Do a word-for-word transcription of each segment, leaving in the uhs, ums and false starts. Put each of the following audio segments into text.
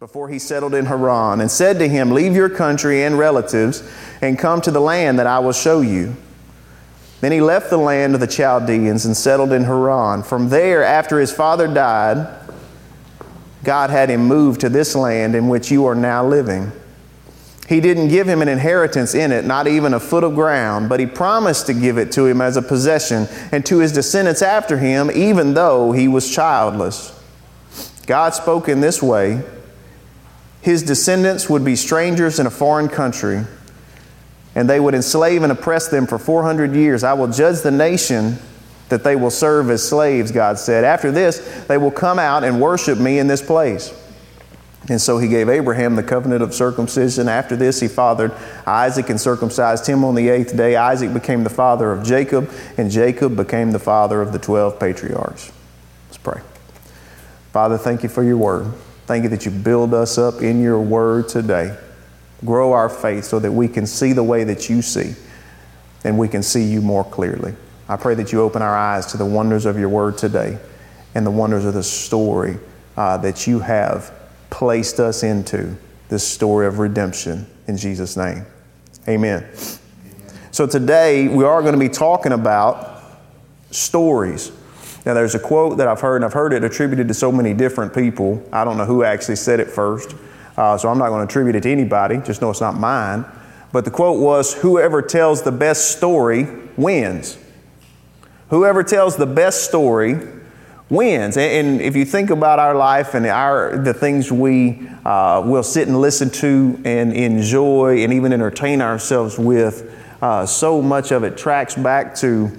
before he settled in Haran, and said to him, "Leave your country and relatives and come to the land that I will show you." Then he left the land of the Chaldeans and settled in Haran. From there, after his father died, God had him move to this land in which you are now living. He didn't give him an inheritance in it, not even a foot of ground, but he promised to give it to him as a possession and to his descendants after him, even though he was childless. God spoke in this way: his descendants would be strangers in a foreign country, and they would enslave and oppress them for four hundred years. I will judge the nation that they will serve as slaves, God said. After this, they will come out and worship me in this place. And so he gave Abraham the covenant of circumcision. After this, he fathered Isaac and circumcised him on the eighth day. Isaac became the father of Jacob, and Jacob became the father of the twelve patriarchs. Let's pray. Father, thank you for your word. Thank you that you build us up in your word today. Grow our faith so that we can see the way that you see, and we can see you more clearly. I pray that you open our eyes to the wonders of your word today and the wonders of the story uh, that you have placed us into, this story of redemption, in Jesus' name. Amen. So today we are going to be talking about stories. Now there's a quote that I've heard, and I've heard it attributed to so many different people. I don't know who actually said it first, uh, so I'm not going to attribute it to anybody. Just know it's not mine. But the quote was, "Whoever tells the best story wins." Whoever tells the best story wins. And, and if you think about our life and our the things we uh, will sit and listen to and enjoy and even entertain ourselves with, uh, so much of it tracks back to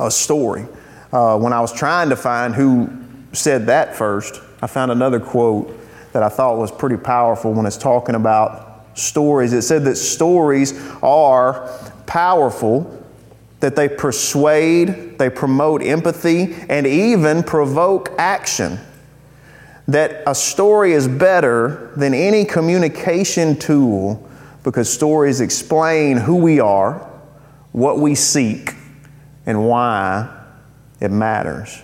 a story. Uh, when I was trying to find who said that first, I found another quote that I thought was pretty powerful when it's talking about stories. It said that stories are powerful, that they persuade, they promote empathy, and even provoke action. That a story is better than any communication tool because stories explain who we are, what we seek, and why it matters.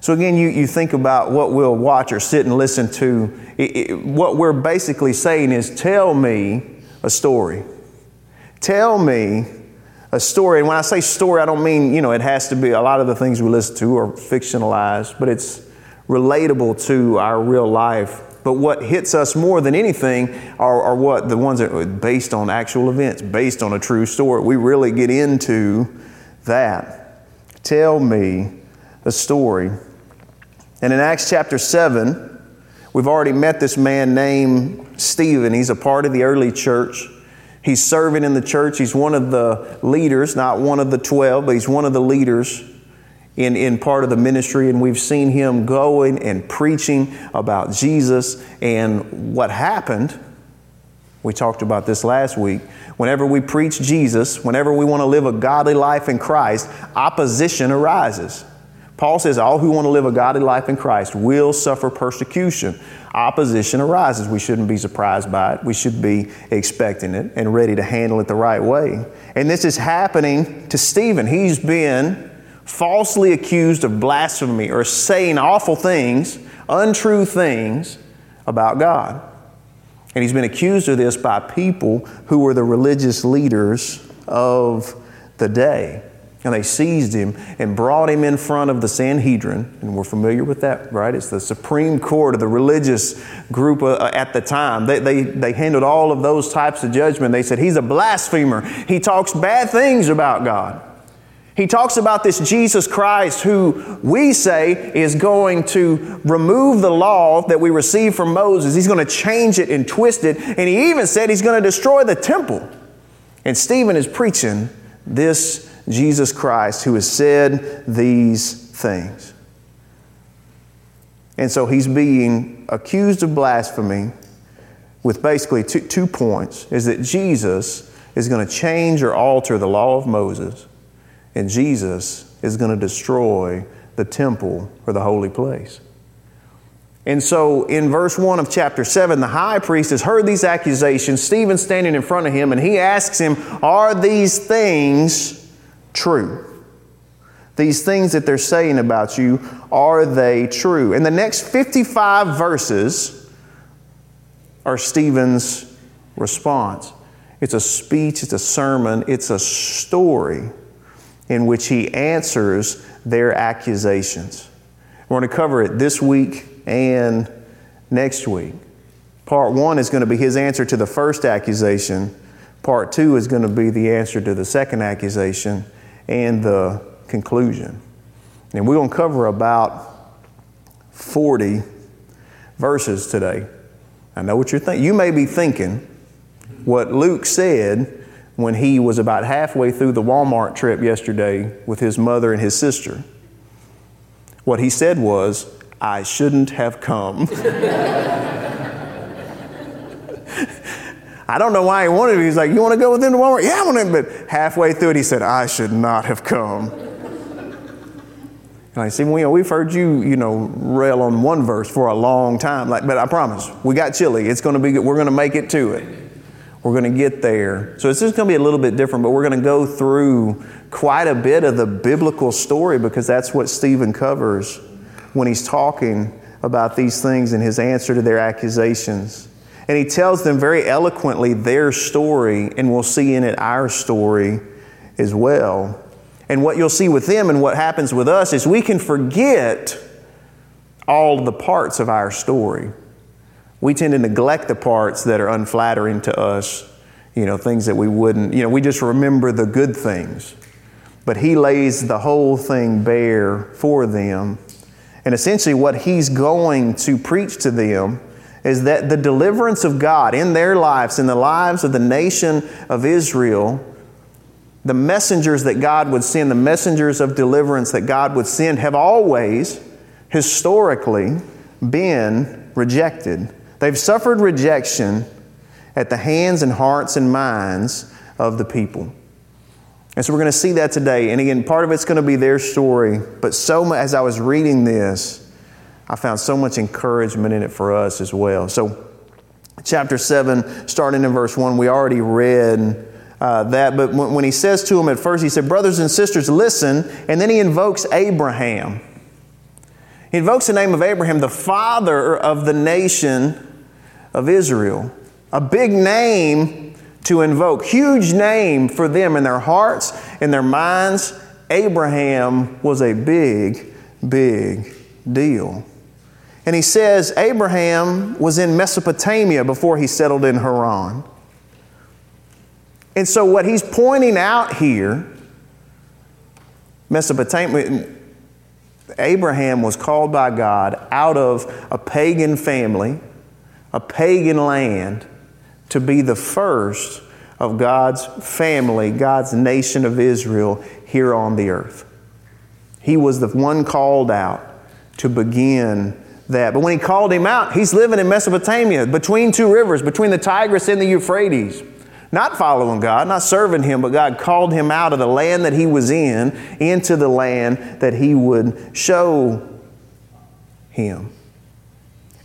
So again, you, you think about what we'll watch or sit and listen to. It, it, what we're basically saying is, tell me a story. Tell me a story. And when I say story, I don't mean, you know, it has to be, a lot of the things we listen to are fictionalized, but it's relatable to our real life. But what hits us more than anything are, are what the ones that are based on actual events, based on a true story. We really get into that. Tell me a story. And in Acts chapter seven, we've already met this man named Stephen. He's a part of the early church. He's serving in the church. He's one of the leaders, not one of the twelve, but he's one of the leaders in, in part of the ministry. And we've seen him going and preaching about Jesus. And what happened, we talked about this last week, whenever we preach Jesus, whenever we want to live a godly life in Christ, opposition arises. Paul says all who want to live a godly life in Christ will suffer persecution. Opposition arises. We shouldn't be surprised by it. We should be expecting it and ready to handle it the right way. And this is happening to Stephen. He's been falsely accused of blasphemy or saying awful things, untrue things about God. And he's been accused of this by people who were the religious leaders of the day. And they seized him and brought him in front of the Sanhedrin. And we're familiar with that, right? It's the Supreme Court of the religious group at the time. They, they, they handled all of those types of judgment. They said, he's a blasphemer. He talks bad things about God. He talks about this Jesus Christ who we say is going to remove the law that we received from Moses. He's going to change it and twist it. And he even said he's going to destroy the temple. And Stephen is preaching this Jesus Christ who has said these things. And so he's being accused of blasphemy with basically two, two points, is that Jesus is going to change or alter the law of Moses, and Jesus is going to destroy the temple or the holy place. And so in verse one of chapter seven, the high priest has heard these accusations, Stephen standing in front of him, and he asks him, are these things true? These things that they're saying about you, are they true? And the next fifty-five verses are Stephen's response. It's a speech, it's a sermon, it's a story in which he answers their accusations. We're going to cover it this week and next week. Part one is going to be his answer to the first accusation. Part two is going to be the answer to the second accusation and the conclusion. And we're going to cover about forty verses today. I know what you're thinking. You may be thinking what Luke said when he was about halfway through the Walmart trip yesterday with his mother and his sister. What he said was, I shouldn't have come. I don't know why he wanted it. He's like, you want to go with them to Walmart? Yeah, I want to. But halfway through it, he said, I should not have come. And I see, we, we've heard you, you know, rail on one verse for a long time. Like, but I promise, we got chili. It's going to be good. We're going to make it to it. We're going to get there. So it's just going to be a little bit different, but we're going to go through quite a bit of the biblical story because that's what Stephen covers when he's talking about these things and his answer to their accusations. And he tells them very eloquently their story, and we'll see in it our story as well. And what you'll see with them and what happens with us is we can forget all the parts of our story. We tend to neglect the parts that are unflattering to us, you know, things that we wouldn't, you know, we just remember the good things. But he lays the whole thing bare for them. And essentially what he's going to preach to them is that the deliverance of God in their lives, in the lives of the nation of Israel, the messengers that God would send, the messengers of deliverance that God would send have always historically been rejected. They've suffered rejection at the hands and hearts and minds of the people. And so we're going to see that today. And again, part of it's going to be their story. But so much, as I was reading this, I found so much encouragement in it for us as well. So chapter seven, starting in verse one, we already read uh, that. But when, when he says to them at first, he said, brothers and sisters, listen. And then he invokes Abraham. He invokes the name of Abraham, the father of the nation of Israel. A big name to invoke, huge name for them in their hearts, in their minds. Abraham was a big, big deal. And he says Abraham was in Mesopotamia before he settled in Haran. And so what he's pointing out here, Mesopotamia, Abraham was called by God out of a pagan family, a pagan land, to be the first of God's family, God's nation of Israel here on the earth. He was the one called out to begin that. But when he called him out, he's living in Mesopotamia between two rivers, between the Tigris and the Euphrates. Not following God, not serving Him, but God called him out of the land that he was in into the land that He would show him.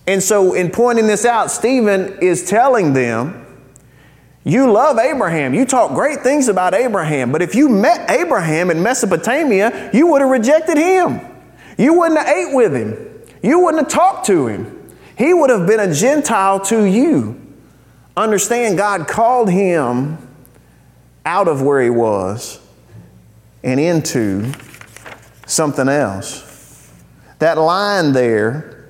And so in pointing this out, Stephen is telling them, you love Abraham. You talk great things about Abraham. But if you met Abraham in Mesopotamia, you would have rejected him. You wouldn't have ate with him. You wouldn't have talked to him. He would have been a Gentile to you. Understand, God called him out of where he was and into something else. That line there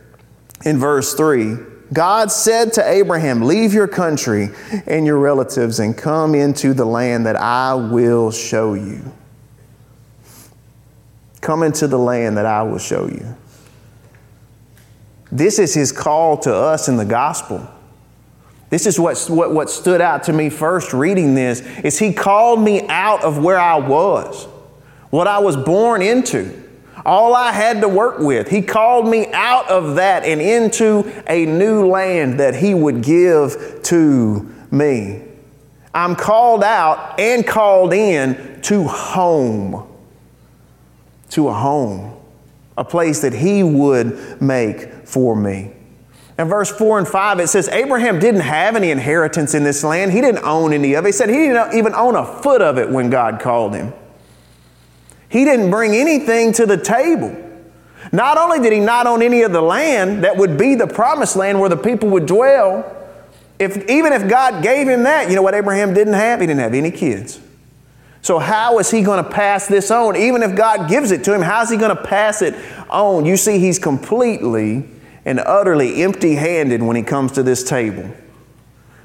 in verse three, God said to Abraham, leave your country and your relatives and come into the land that I will show you. Come into the land that I will show you. This is his call to us in the gospel. This is what, what, what stood out to me first reading this, is he called me out of where I was, what I was born into, all I had to work with. He called me out of that and into a new land that he would give to me. I'm called out and called in to home, to a home, a place that he would make for me. In verse four and five, it says Abraham didn't have any inheritance in this land. He didn't own any of it. He said he didn't even own a foot of it when God called him. He didn't bring anything to the table. Not only did he not own any of the land that would be the promised land where the people would dwell, if even if God gave him that, you know what Abraham didn't have? He didn't have any kids. So how is he going to pass this on? Even if God gives it to him, how is he going to pass it on? You see, he's completely and utterly empty-handed when he comes to this table.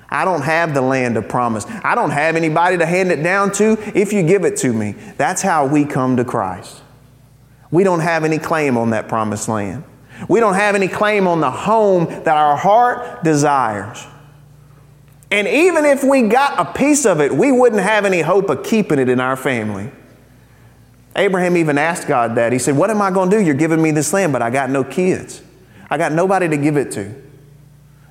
I don't have the land of promise. I don't have anybody to hand it down to if you give it to me. That's how we come to Christ. We don't have any claim on that promised land. We don't have any claim on the home that our heart desires. And even if we got a piece of it, we wouldn't have any hope of keeping it in our family. Abraham even asked God that. He said, what am I going to do? You're giving me this land, but I got no kids. I got nobody to give it to.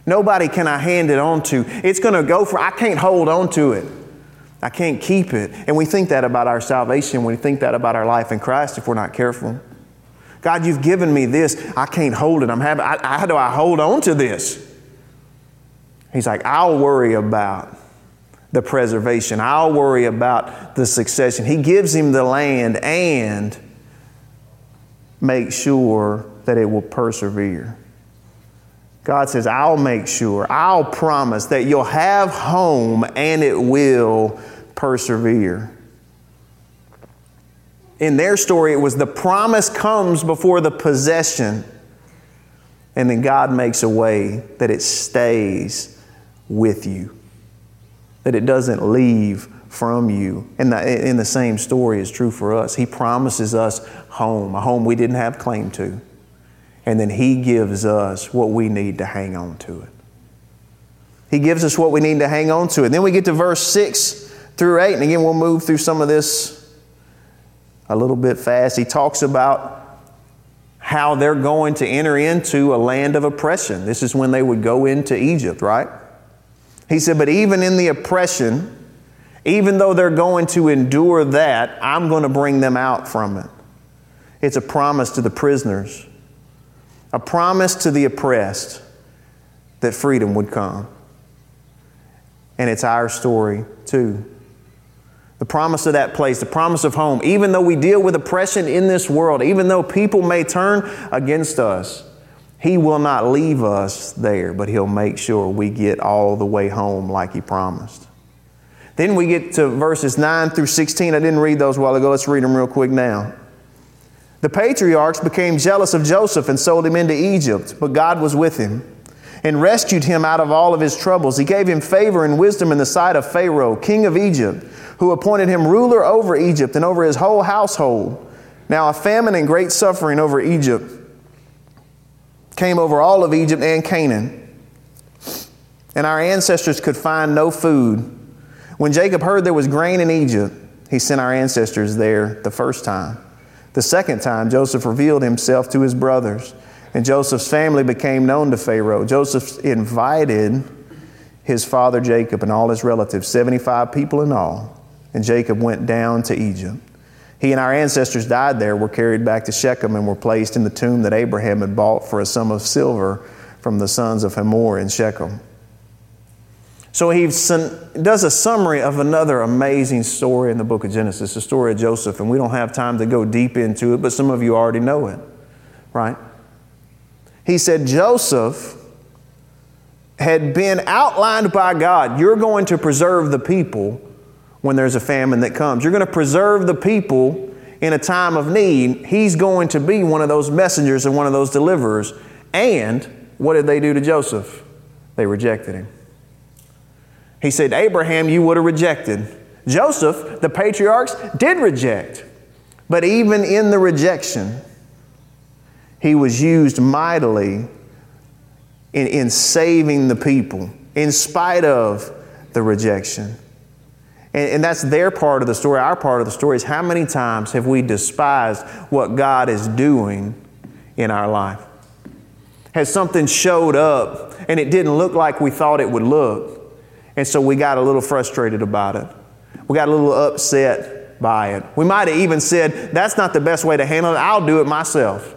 Nobody can I hand it on to. It's going to go for, I can't hold on to it. I can't keep it. And we think that about our salvation. We think that about our life in Christ if we're not careful. God, you've given me this. I can't hold it. I'm having, I, how do I hold on to this? He's like, I'll worry about the preservation. I'll worry about the succession. He gives him the land and makes sure that it will persevere. God says, I'll make sure, I'll promise that you'll have home and it will persevere. In their story, it was the promise comes before the possession. And then God makes a way that it stays with you, that it doesn't leave from you. And the, and the same story is true for us. He promises us home, a home we didn't have claim to. And then he gives us what we need to hang on to it. He gives us what we need to hang on to it. Then we get to verse six through eight. And again, we'll move through some of this a little bit fast. He talks about how they're going to enter into a land of oppression. This is when they would go into Egypt, right? He said, but even in the oppression, even though they're going to endure that, I'm going to bring them out from it. It's a promise to the prisoners. A promise to the oppressed that freedom would come. And it's our story too. The promise of that place, the promise of home, even though we deal with oppression in this world, even though people may turn against us, he will not leave us there, but he'll make sure we get all the way home like he promised. Then we get to verses nine through sixteen. I didn't read those a while ago. Let's read them real quick now. The patriarchs became jealous of Joseph and sold him into Egypt, but God was with him and rescued him out of all of his troubles. He gave him favor and wisdom in the sight of Pharaoh, king of Egypt, who appointed him ruler over Egypt and over his whole household. Now a famine and great suffering over Egypt came over all of Egypt and Canaan, and our ancestors could find no food. When Jacob heard there was grain in Egypt, he sent our ancestors there the first time. The second time, Joseph revealed himself to his brothers, and Joseph's family became known to Pharaoh. Joseph invited his father Jacob and all his relatives, seventy-five people in all, and Jacob went down to Egypt. He and our ancestors died there, were carried back to Shechem, and were placed in the tomb that Abraham had bought for a sum of silver from the sons of Hamor in Shechem. So he does a summary of another amazing story in the book of Genesis, the story of Joseph, and we don't have time to go deep into it, but some of you already know it, right? He said, Joseph had been outlined by God. You're going to preserve the people when there's a famine that comes. You're going to preserve the people in a time of need. He's going to be one of those messengers and one of those deliverers. And what did they do to Joseph? They rejected him. He said, Abraham, you would have rejected. Joseph, the patriarchs, did reject. But even in the rejection, he was used mightily in, in saving the people, in spite of the rejection. And, and that's their part of the story. Our part of the story is how many times have we despised what God is doing in our life? Has something showed up and it didn't look like we thought it would look? And so we got a little frustrated about it. We got a little upset by it. We might have even said, that's not the best way to handle it. I'll do it myself.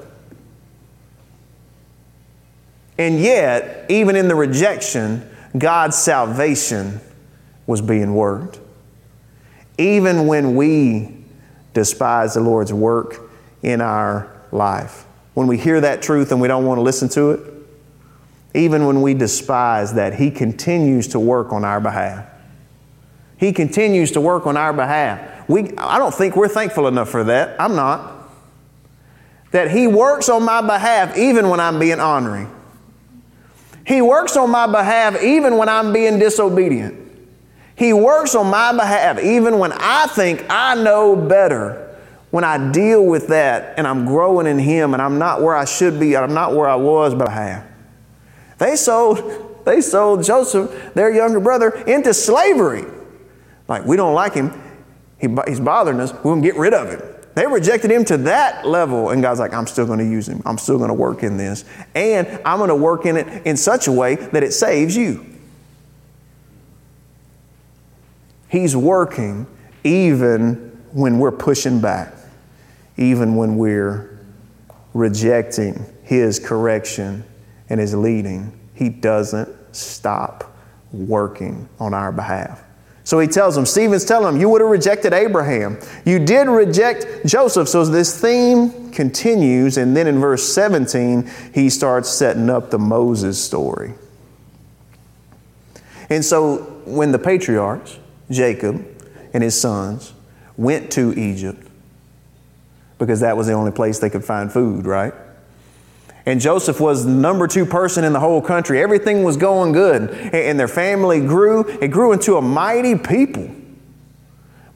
And yet, even in the rejection, God's salvation was being worked. Even when we despise the Lord's work in our life, when we hear that truth and we don't want to listen to it, Even when we despise that, He continues to work on our behalf. He continues to work on our behalf. We, I don't think we're thankful enough for that. I'm not. That He works on my behalf even when I'm being honoring. He works on my behalf even when I'm being disobedient. He works on my behalf even when I think I know better. When I deal with that and I'm growing in Him and I'm not where I should be, I'm not where I was, but I have. They sold, they sold Joseph, their younger brother, into slavery. Like, we don't like him. He, he's bothering us. We're going to get rid of him. They rejected Him to that level. And God's like, I'm still going to use him. I'm still going to work in this. And I'm going to work in it in such a way that it saves you. He's working even when we're pushing back, even when we're rejecting His correction and His leading. He doesn't stop working on our behalf. So he tells them, Stephen's telling them, you would have rejected Abraham. You did reject Joseph. So this theme continues. And then in verse seventeen, he starts setting up the Moses story. And so when the patriarchs, Jacob and his sons, went to Egypt, because that was the only place they could find food, right? And Joseph was the number two person in the whole country. Everything was going good, and their family grew. It grew into a mighty people.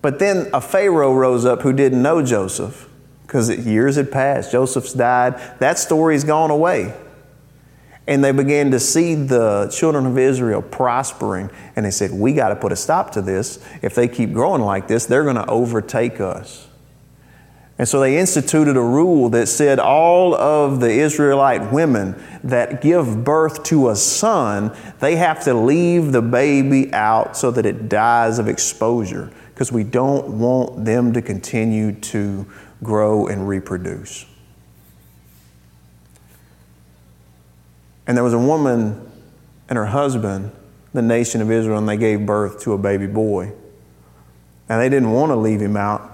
But then a Pharaoh rose up who didn't know Joseph, because years had passed. Joseph's died. That story's gone away. And they began to see the children of Israel prospering. And they said, we got to put a stop to this. If they keep growing like this, they're going to overtake us. And so they instituted a rule that said all of the Israelite women that give birth to a son, they have to leave the baby out so that it dies of exposure, because we don't want them to continue to grow and reproduce. And there was a woman and her husband, the nation of Israel, and they gave birth to a baby boy. And they didn't want to leave him out,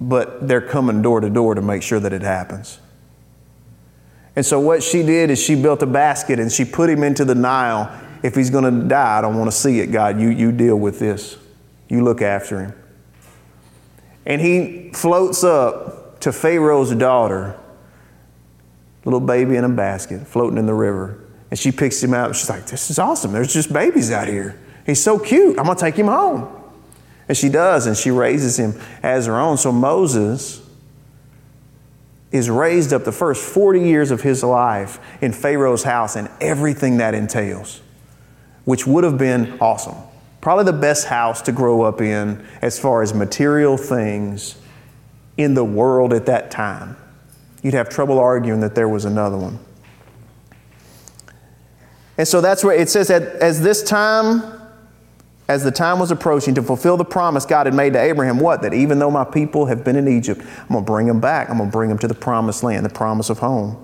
but they're coming door to door to make sure that it happens. And so what she did is she built a basket and she put him into the Nile. If he's going to die, I don't want to see it, God. You, you deal with this. You look after him. And he floats up to Pharaoh's daughter, little baby in a basket floating in the river. And she picks him out. And she's like, this is awesome. There's just babies out here. He's so cute. I'm going to take him home. And she does. And she raises him as her own. So Moses is raised up the first forty years of his life in Pharaoh's house and everything that entails, which would have been awesome. Probably the best house to grow up in as far as material things in the world at that time. You'd have trouble arguing that there was another one. And so that's where it says that as this time, as the time was approaching to fulfill the promise God had made to Abraham, what? That even though my people have been in Egypt, I'm going to bring them back. I'm going to bring them to the promised land, the promise of home.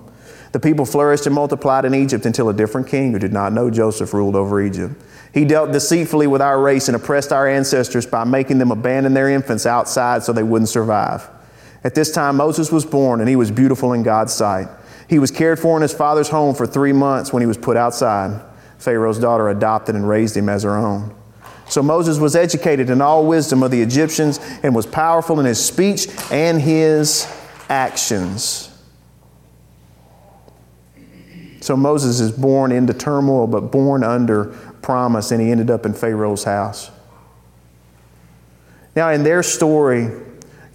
The people flourished and multiplied in Egypt until a different king who did not know Joseph ruled over Egypt. He dealt deceitfully with our race and oppressed our ancestors by making them abandon their infants outside so they wouldn't survive. At this time, Moses was born, and he was beautiful in God's sight. He was cared for in his father's home for three months when he was put outside. Pharaoh's daughter adopted and raised him as her own. So Moses was educated in all wisdom of the Egyptians and was powerful in his speech and his actions. So Moses is born into turmoil, but born under promise, and he ended up in Pharaoh's house. Now, in their story,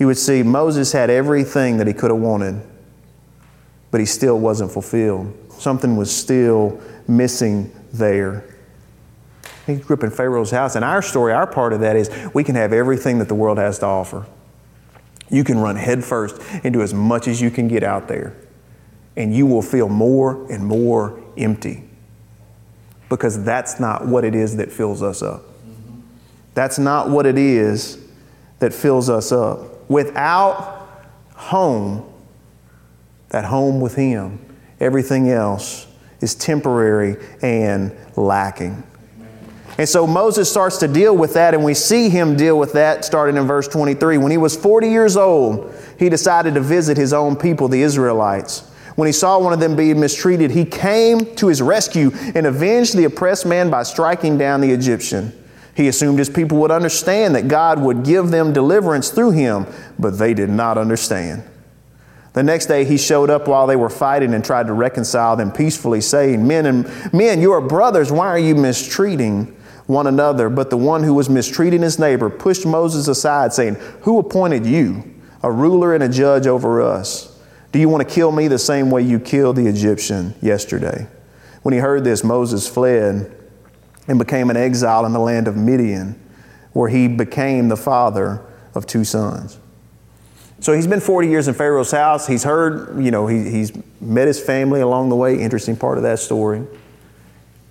you would see Moses had everything that he could have wanted, but he still wasn't fulfilled. Something was still missing there. He grew up in Pharaoh's house. And our story, our part of that is we can have everything that the world has to offer. You can run headfirst and do as much as you can get out there, and you will feel more and more empty, because that's not what it is that fills us up. That's not what it is that fills us up. Without home, that home with Him, everything else is temporary and lacking. And so Moses starts to deal with that, and we see him deal with that starting in verse twenty-three. When he was forty years old, he decided to visit his own people, the Israelites. When he saw one of them being mistreated, he came to his rescue and avenged the oppressed man by striking down the Egyptian. He assumed his people would understand that God would give them deliverance through him, but they did not understand. The next day he showed up while they were fighting and tried to reconcile them peacefully, saying, Men, and men, you are brothers. Why are you mistreating one another? But the one who was mistreating his neighbor pushed Moses aside, saying, Who appointed you a ruler and a judge over us? Do you want to kill me the same way you killed the Egyptian yesterday? When he heard this, Moses fled and became an exile in the land of Midian, where he became the father of two sons. So he's been forty years in Pharaoh's house. He's heard, you know, he, he's met his family along the way. Interesting part of that story,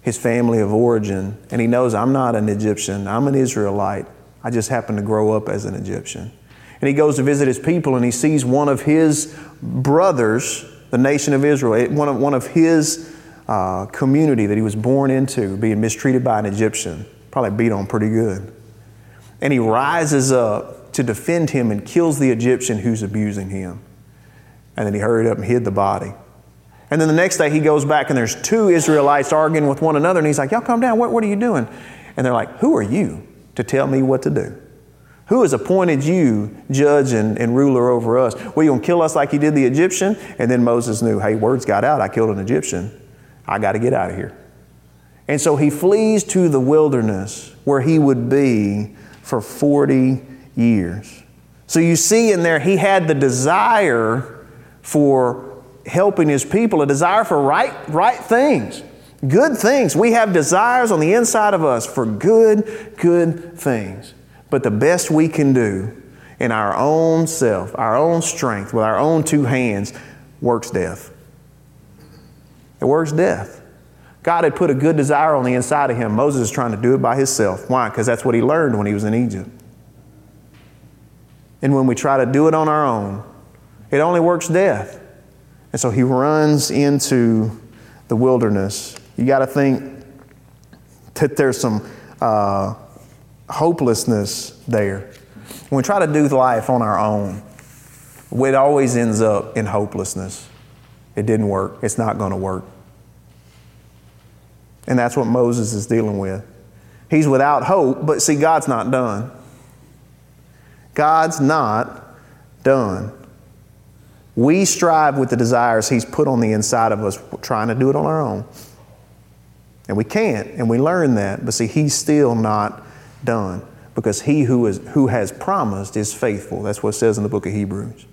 his family of origin. And he knows, I'm not an Egyptian. I'm an Israelite. I just happened to grow up as an Egyptian. And he goes to visit his people, and he sees one of his brothers, the nation of Israel, one of, one of his Uh, community that he was born into, being mistreated by an Egyptian, probably beat on pretty good. And he rises up to defend him and kills the Egyptian who's abusing him. And then he hurried up and hid the body. And then the next day he goes back, and there's two Israelites arguing with one another. And he's like, y'all calm down. What, what are you doing? And they're like, who are you to tell me what to do? Who has appointed you judge and, and ruler over us? Well, you gonna kill us like you did the Egyptian? And then Moses knew, hey, words got out. I killed an Egyptian. I got to get out of here. And so he flees to the wilderness where he would be for forty years. So you see in there, he had the desire for helping his people, a desire for right, right things, good things. We have desires on the inside of us for good, good things. But the best we can do in our own self, our own strength, with our own two hands, works death. It works death. God had put a good desire on the inside of him. Moses is trying to do it by himself. Why? Because that's what he learned when he was in Egypt. And when we try to do it on our own, it only works death. And so he runs into the wilderness. You got to think that there's some uh, hopelessness there. When we try to do life on our own, it always ends up in hopelessness. It didn't work. It's not going to work. And that's what Moses is dealing with. He's without hope, but see, God's not done. God's not done. We strive with the desires he's put on the inside of us, trying to do it on our own. And we can't, and we learn that. But see, he's still not done, because he who is who has promised is faithful. That's what it says in the book of Hebrews.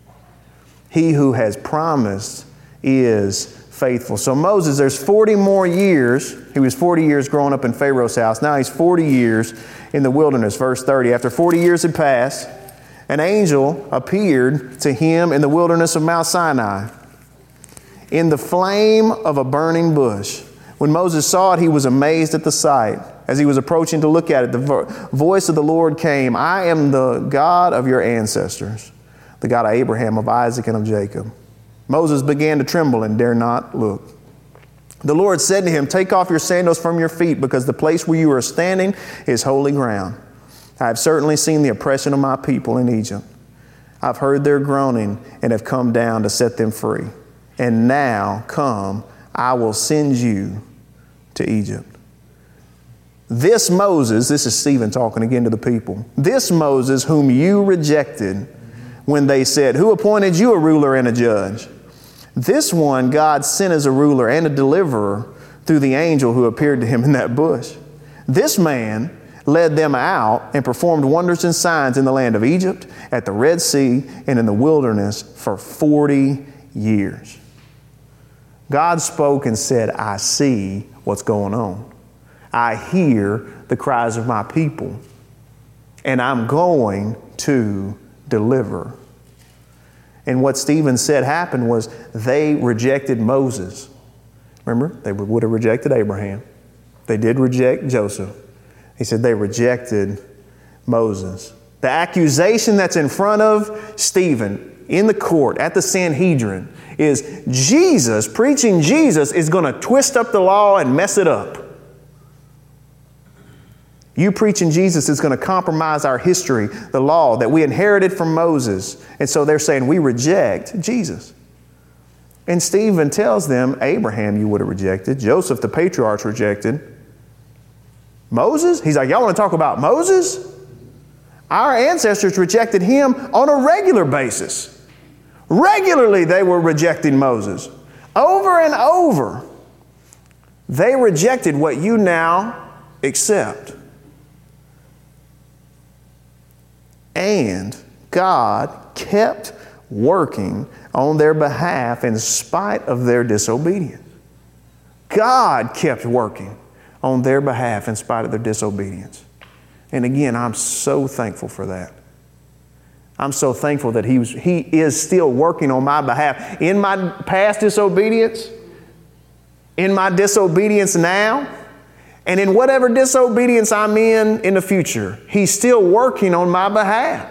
He who has promised is faithful. So Moses, there's forty more years. He was forty years growing up in Pharaoh's house. Now he's forty years in the wilderness. Verse thirty, after forty years had passed, an angel appeared to him in the wilderness of Mount Sinai in the flame of a burning bush. When Moses saw it, he was amazed at the sight. As he was approaching to look at it, the vo- voice of the Lord came, I am the God of your ancestors, the God of Abraham, of Isaac, and of Jacob. Moses began to tremble and dare not look. The Lord said to him, Take off your sandals from your feet, because the place where you are standing is holy ground. I have certainly seen the oppression of my people in Egypt. I've heard their groaning and have come down to set them free. And now come, I will send you to Egypt. This Moses, this is Stephen talking again to the people. This Moses whom you rejected when they said, Who appointed you a ruler and a judge? This one God sent as a ruler and a deliverer through the angel who appeared to him in that bush. This man led them out and performed wonders and signs in the land of Egypt, at the Red Sea, and in the wilderness for forty years. God spoke and said, I see what's going on. I hear the cries of my people, and I'm going to deliver. And what Stephen said happened was they rejected Moses. Remember, they would have rejected Abraham. They did reject Joseph. He said they rejected Moses. The accusation that's in front of Stephen in the court at the Sanhedrin is Jesus, preaching Jesus, is going to twist up the law and mess it up. You preaching Jesus is going to compromise our history, the law that we inherited from Moses. And so they're saying we reject Jesus. And Stephen tells them, Abraham, you would have rejected. Joseph, the patriarch, rejected. Moses? He's like, y'all want to talk about Moses? Our ancestors rejected him on a regular basis. Regularly, they were rejecting Moses. Over and over, they rejected what you now accept. And God kept working on their behalf in spite of their disobedience. God kept working on their behalf in spite of their disobedience. And again, I'm so thankful for that. I'm so thankful that he was, he is still working on my behalf. In my past disobedience, in my disobedience now, and in whatever disobedience I'm in in the future, he's still working on my behalf.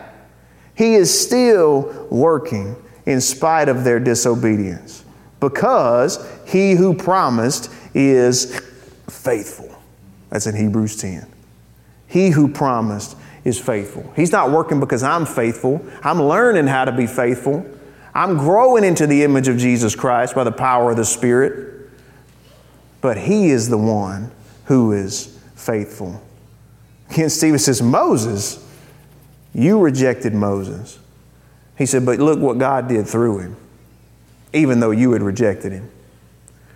He is still working in spite of their disobedience, because he who promised is faithful. That's in Hebrews ten. He who promised is faithful. He's not working because I'm faithful. I'm learning how to be faithful. I'm growing into the image of Jesus Christ by the power of the Spirit. But he is the one who is faithful. Again, Stephen says, Moses, you rejected Moses. He said, but look what God did through him, even though you had rejected him.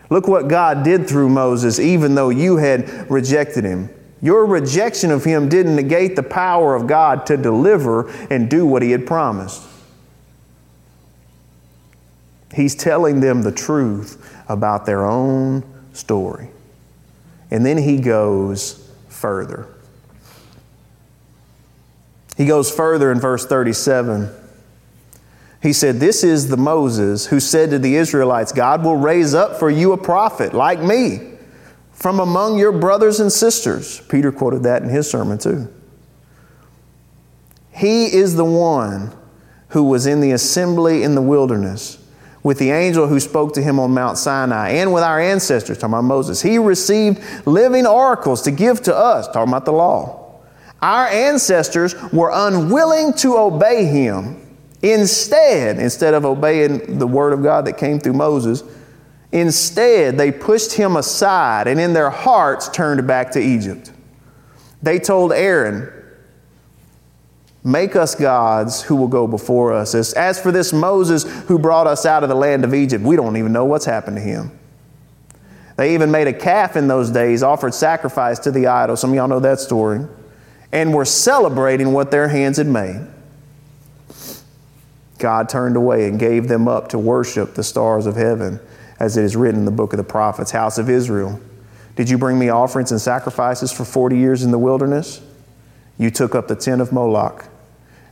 Look what God did through Moses, even though you had rejected him. Your rejection of him didn't negate the power of God to deliver and do what he had promised. He's telling them the truth about their own story. And then he goes further. He goes further in verse thirty-seven. He said, this is the Moses who said to the Israelites, God will raise up for you a prophet like me from among your brothers and sisters. Peter quoted that in his sermon too. He is the one who was in the assembly in the wilderness with the angel who spoke to him on Mount Sinai and with our ancestors, talking about Moses. He received living oracles to give to us, talking about the law. Our ancestors were unwilling to obey him. Instead, instead of obeying the word of God that came through Moses, instead they pushed him aside and in their hearts turned back to Egypt. They told Aaron, make us gods who will go before us. As, as for this Moses who brought us out of the land of Egypt, we don't even know what's happened to him. They even made a calf in those days, offered sacrifice to the idol. Some of y'all know that story. And were celebrating what their hands had made. God turned away and gave them up to worship the stars of heaven, as it is written in the book of the prophets, house of Israel. Did you bring me offerings and sacrifices for forty years in the wilderness? You took up the tent of Moloch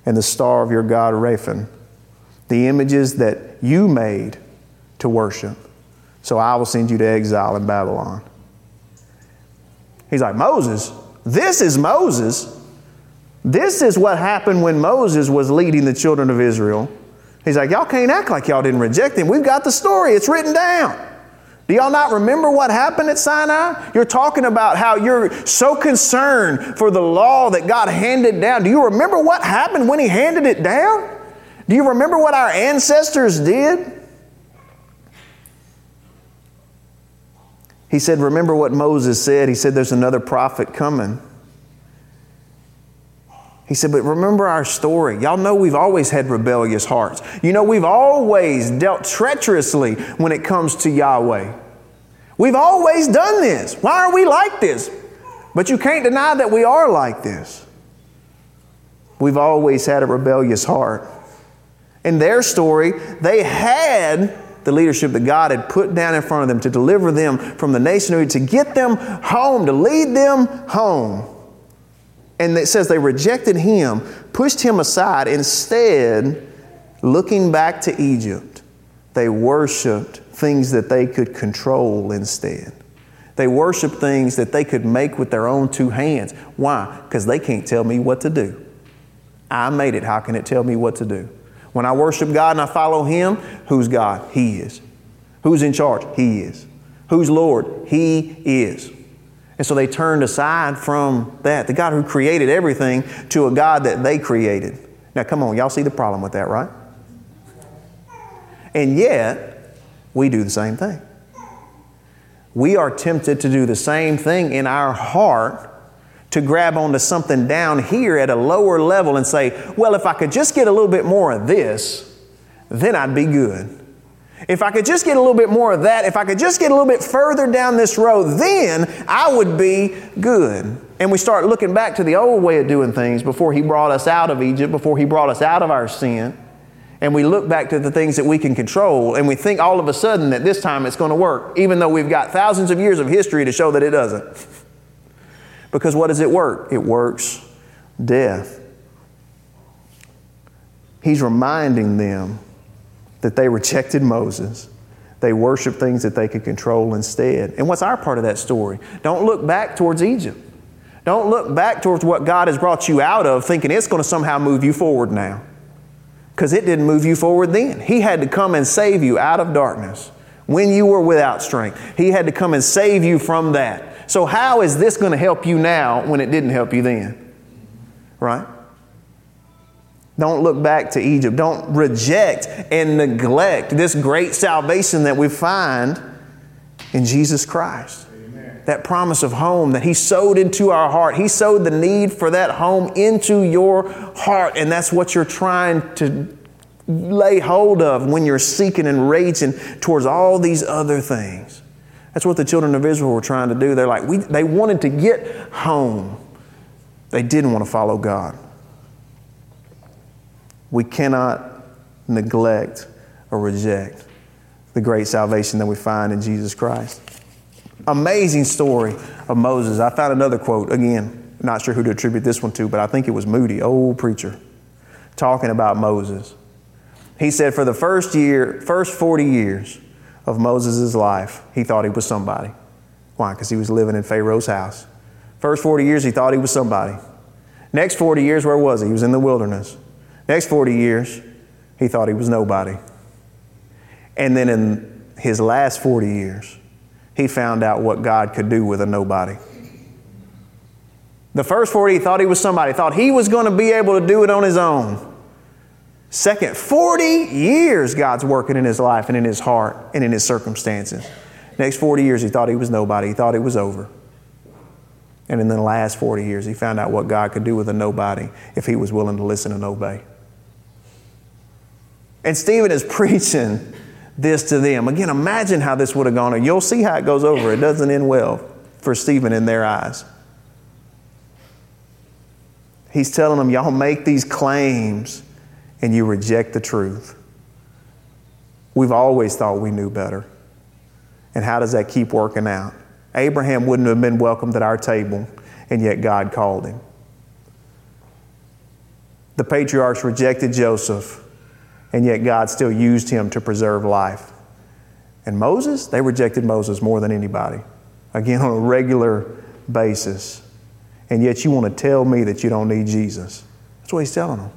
and the star of your god Rephan, the images that you made to worship. So I will send you to exile in Babylon. He's like, Moses, this is Moses. This is what happened when Moses was leading the children of Israel. He's like, y'all can't act like y'all didn't reject him. We've got the story. It's written down. Do y'all not remember what happened at Sinai? You're talking about how you're so concerned for the law that God handed down. Do you remember what happened when he handed it down? Do you remember what our ancestors did? He said, remember what Moses said. He said, there's another prophet coming. He said, but remember our story. Y'all know we've always had rebellious hearts. You know, we've always dealt treacherously when it comes to Yahweh. We've always done this. Why are we like this? But you can't deny that we are like this. We've always had a rebellious heart. In their story, they had the leadership that God had put down in front of them to deliver them from the nation, to get them home, to lead them home. And it says they rejected him, pushed him aside. Instead, looking back to Egypt, they worshiped things that they could control instead. They worshiped things that they could make with their own two hands. Why? Because they can't tell me what to do. I made it. How can it tell me what to do? When I worship God and I follow him, who's God? He is. Who's in charge? He is. Who's Lord? He is. And so they turned aside from that, the God who created everything, to a God that they created. Now, come on, y'all see the problem with that, right? And yet, we do the same thing. We are tempted to do the same thing in our heart, to grab onto something down here at a lower level and say, well, if I could just get a little bit more of this, then I'd be good. If I could just get a little bit more of that, if I could just get a little bit further down this road, then I would be good. And we start looking back to the old way of doing things before He brought us out of Egypt, before He brought us out of our sin. And we look back to the things that we can control, and we think all of a sudden that this time it's going to work, even though we've got thousands of years of history to show that it doesn't. Because what does it work? It works death. He's reminding them that they rejected Moses. They worshiped things that they could control instead. And what's our part of that story? Don't look back towards Egypt. Don't look back towards what God has brought you out of thinking it's going to somehow move you forward now. Because it didn't move you forward then. He had to come and save you out of darkness when you were without strength. He had to come and save you from that. So how is this going to help you now when it didn't help you then? Right? Don't look back to Egypt. Don't reject and neglect this great salvation that we find in Jesus Christ. Amen. That promise of home that He sowed into our heart. He sowed the need for that home into your heart. And that's what you're trying to lay hold of when you're seeking and raging towards all these other things. That's what the children of Israel were trying to do. They're like, we, they wanted to get home. They didn't want to follow God. We cannot neglect or reject the great salvation that we find in Jesus Christ. Amazing story of Moses. I found another quote, again, not sure who to attribute this one to, but I think it was Moody, old preacher, talking about Moses. He said, for the first year, first forty years of Moses' life, he thought he was somebody. Why? Because he was living in Pharaoh's house. First forty years, he thought he was somebody. Next forty years, where was he? He was in the wilderness. Next forty years, he thought he was nobody. And then in his last forty years, he found out what God could do with a nobody. The first forty, he thought he was somebody, thought he was going to be able to do it on his own. Second, forty years God's working in his life and in his heart and in his circumstances. Next forty years, he thought he was nobody. He thought it was over. And in the last forty years, he found out what God could do with a nobody if he was willing to listen and obey. And Stephen is preaching this to them. Again, imagine how this would have gone. You'll see how it goes over. It doesn't end well for Stephen in their eyes. He's telling them, y'all make these claims and you reject the truth. We've always thought we knew better. And how does that keep working out? Abraham wouldn't have been welcomed at our table, and yet God called him. The patriarchs rejected Joseph, and yet God still used him to preserve life. And Moses, they rejected Moses more than anybody, again, on a regular basis. And yet you want to tell me that you don't need Jesus. That's what he's telling them.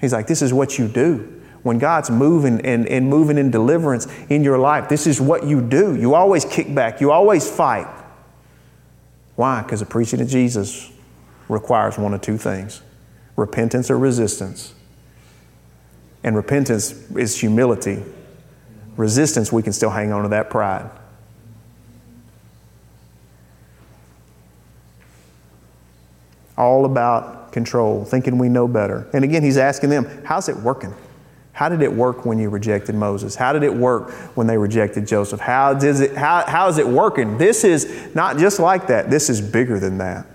He's like, this is what you do. When God's moving and, and moving in deliverance in your life, this is what you do. You always kick back. You always fight. Why? Because the preaching of Jesus requires one of two things, repentance or resistance. And repentance is humility. Resistance, we can still hang on to that pride. All about control, thinking we know better. And again, he's asking them, how's it working? How did it work when you rejected Moses? How did it work when they rejected Joseph? How does it, how, how is it working? This is not just like that. This is bigger than that.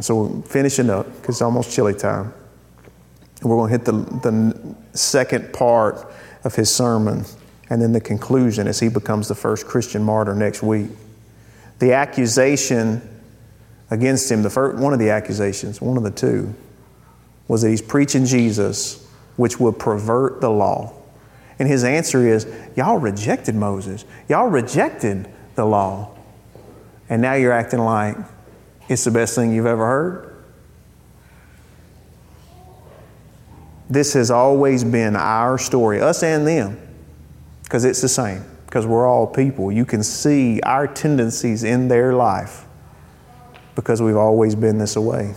So finishing up, because it's almost chili time. We're going to hit the, the second part of his sermon and then the conclusion as he becomes the first Christian martyr next week. The accusation against him, the first, one of the accusations, one of the two, was that he's preaching Jesus, which will pervert the law. And his answer is, y'all rejected Moses. Y'all rejected the law. And now you're acting like it's the best thing you've ever heard. This has always been our story, us and them, because it's the same, because we're all people. You can see our tendencies in their life because we've always been this way.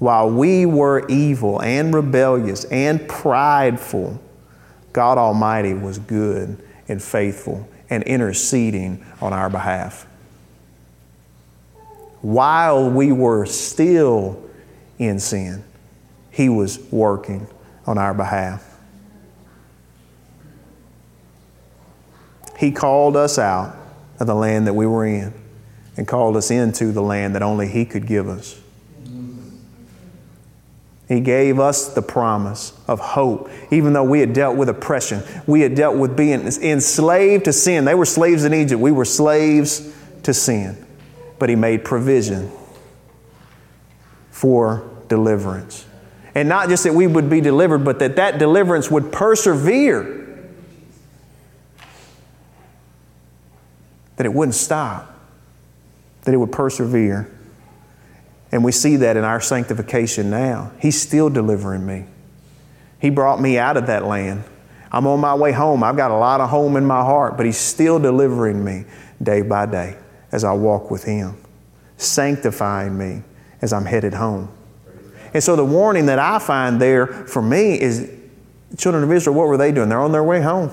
While we were evil and rebellious and prideful, God Almighty was good and faithful and interceding on our behalf. While we were still in sin, He was working on our behalf. He called us out of the land that we were in and called us into the land that only He could give us. He gave us the promise of hope, even though we had dealt with oppression. We had dealt with being enslaved to sin. They were slaves in Egypt. We were slaves to sin. But He made provision for deliverance. And not just that we would be delivered, but that that deliverance would persevere. That it wouldn't stop. That it would persevere. And we see that in our sanctification now. He's still delivering me. He brought me out of that land. I'm on my way home. I've got a lot of home in my heart, but He's still delivering me day by day as I walk with Him, sanctifying me as I'm headed home. And so the warning that I find there for me is, the children of Israel, what were they doing? They're on their way home.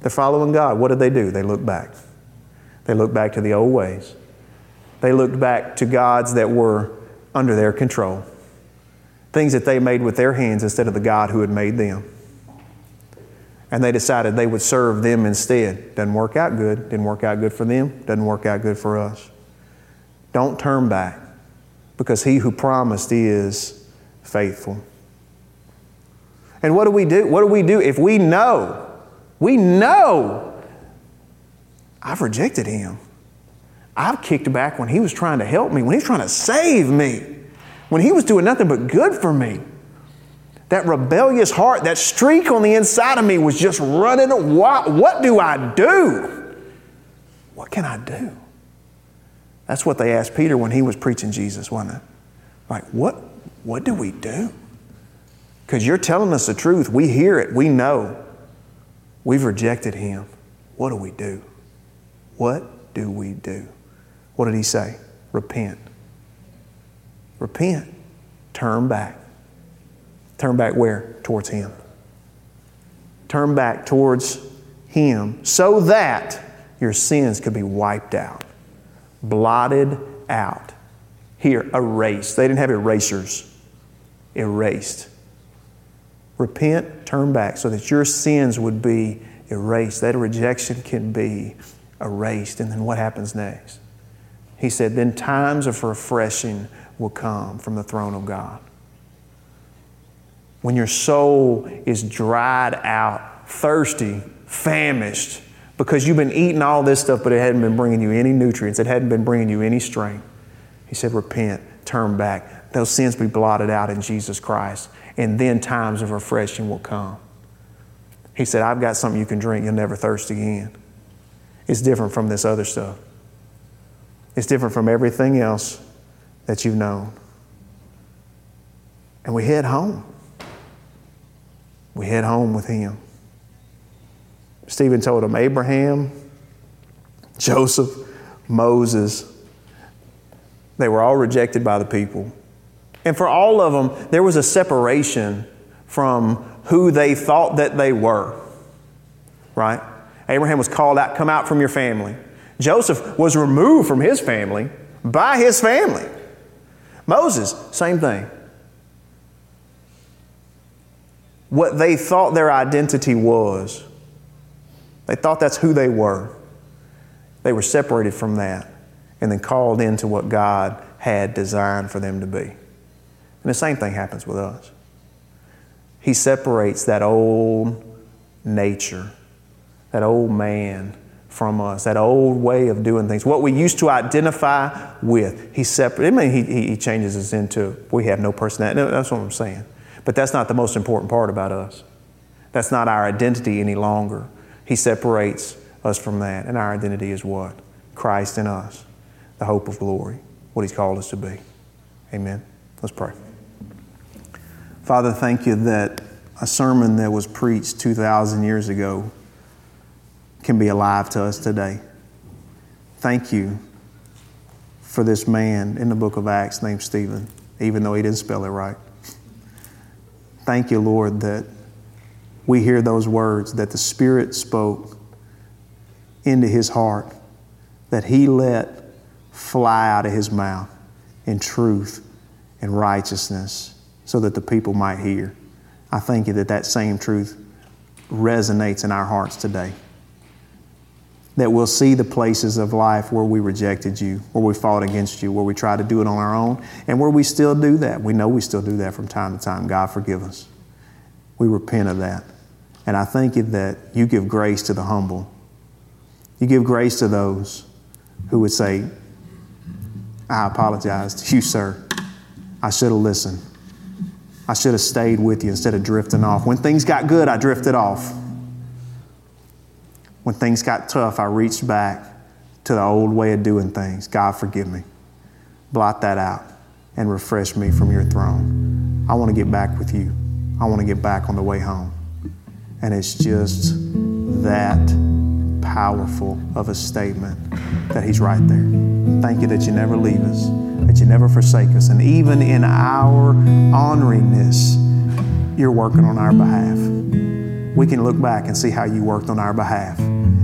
They're following God. What did they do? They looked back. They looked back to the old ways. They looked back to gods that were under their control. Things that they made with their hands instead of the God who had made them. And they decided they would serve them instead. Doesn't work out good. Didn't work out good for them. Doesn't work out good for us. Don't turn back, because He who promised is faithful. And what do we do? What do we do if we know, we know I've rejected Him? I've kicked back when He was trying to help me, when He was trying to save me, when He was doing nothing but good for me. That rebellious heart, that streak on the inside of me was just running. What, what do I do? What can I do? That's what they asked Peter when he was preaching Jesus, wasn't it? Like, what, what do we do? Because you're telling us the truth. We hear it. We know. We've rejected Him. What do we do? What do we do? What did He say? Repent. Repent. Turn back. Turn back where? Towards Him. Turn back towards Him so that your sins could be wiped out, blotted out. Here, erased. They didn't have erasers. Erased. Repent, turn back so that your sins would be erased. That rejection can be erased. And then what happens next? He said, then times of refreshing will come from the throne of God. When your soul is dried out, thirsty, famished, because you've been eating all this stuff, but it hadn't been bringing you any nutrients. It hadn't been bringing you any strength. He said, repent, turn back. Those sins be blotted out in Jesus Christ. And then times of refreshing will come. He said, I've got something you can drink. You'll never thirst again. It's different from this other stuff. It's different from everything else that you've known. And we head home. We head home with Him. Stephen told him, Abraham, Joseph, Moses, they were all rejected by the people. And for all of them, there was a separation from who they thought that they were. Right? Abraham was called out, come out from your family. Joseph was removed from his family by his family. Moses, same thing. What they thought their identity was. They thought that's who they were. They were separated from that and then called into what God had designed for them to be. And the same thing happens with us. He separates that old nature, that old man from us, that old way of doing things, what we used to identify with. He separates. I mean, he, he changes us into, we have no personality. No, that's what I'm saying. But that's not the most important part about us. That's not our identity any longer. He separates us from that. And our identity is what? Christ in us, the hope of glory, what He's called us to be. Amen. Let's pray. Father, thank You that a sermon that was preached two thousand years ago can be alive to us today. Thank You for this man in the book of Acts named Stephen, even though he didn't spell it right. Thank You, Lord, that we hear those words that the Spirit spoke into his heart, that he let fly out of his mouth in truth and righteousness so that the people might hear. I thank you that that same truth resonates in our hearts today. That we'll see the places of life where we rejected you, where we fought against you, where we tried to do it on our own, and where we still do that. We know we still do that from time to time. God, forgive us. We repent of that. And I thank you that you give grace to the humble. You give grace to those who would say, I apologize to you, sir. I should have listened. I should have stayed with you instead of drifting off. When things got good, I drifted off. When things got tough, I reached back to the old way of doing things. God, forgive me. Blot that out and refresh me from your throne. I want to get back with you. I want to get back on the way home. And it's just that powerful of a statement that he's right there. Thank you that you never leave us, that you never forsake us. And even in our honoringness, you're working on our behalf. We can look back and see how you worked on our behalf.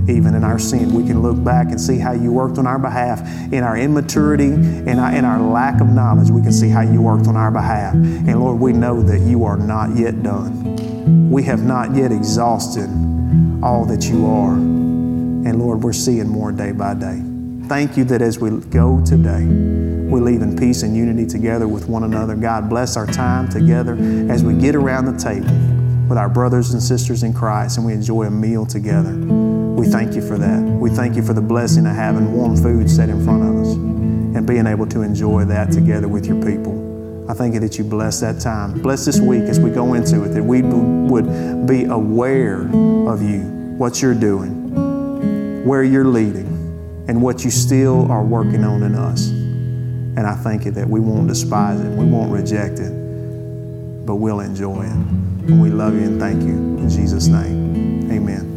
Even in our sin, we can look back and see how you worked on our behalf. In our immaturity, in our, in our lack of knowledge, we can see how you worked on our behalf. And Lord, we know that you are not yet done. We have not yet exhausted all that you are. And Lord, we're seeing more day by day. Thank you that as we go today, we leave in peace and unity together with one another. God, bless our time together as we get around the table with our brothers and sisters in Christ and we enjoy a meal together. We thank you for that. We thank you for the blessing of having warm food set in front of us and being able to enjoy that together with your people. I thank you that you bless that time. Bless this week as we go into it, that we would be aware of you, what you're doing, where you're leading, and what you still are working on in us. And I thank you that we won't despise it, we won't reject it, but we'll enjoy it. And we love you and thank you in Jesus' name. Amen.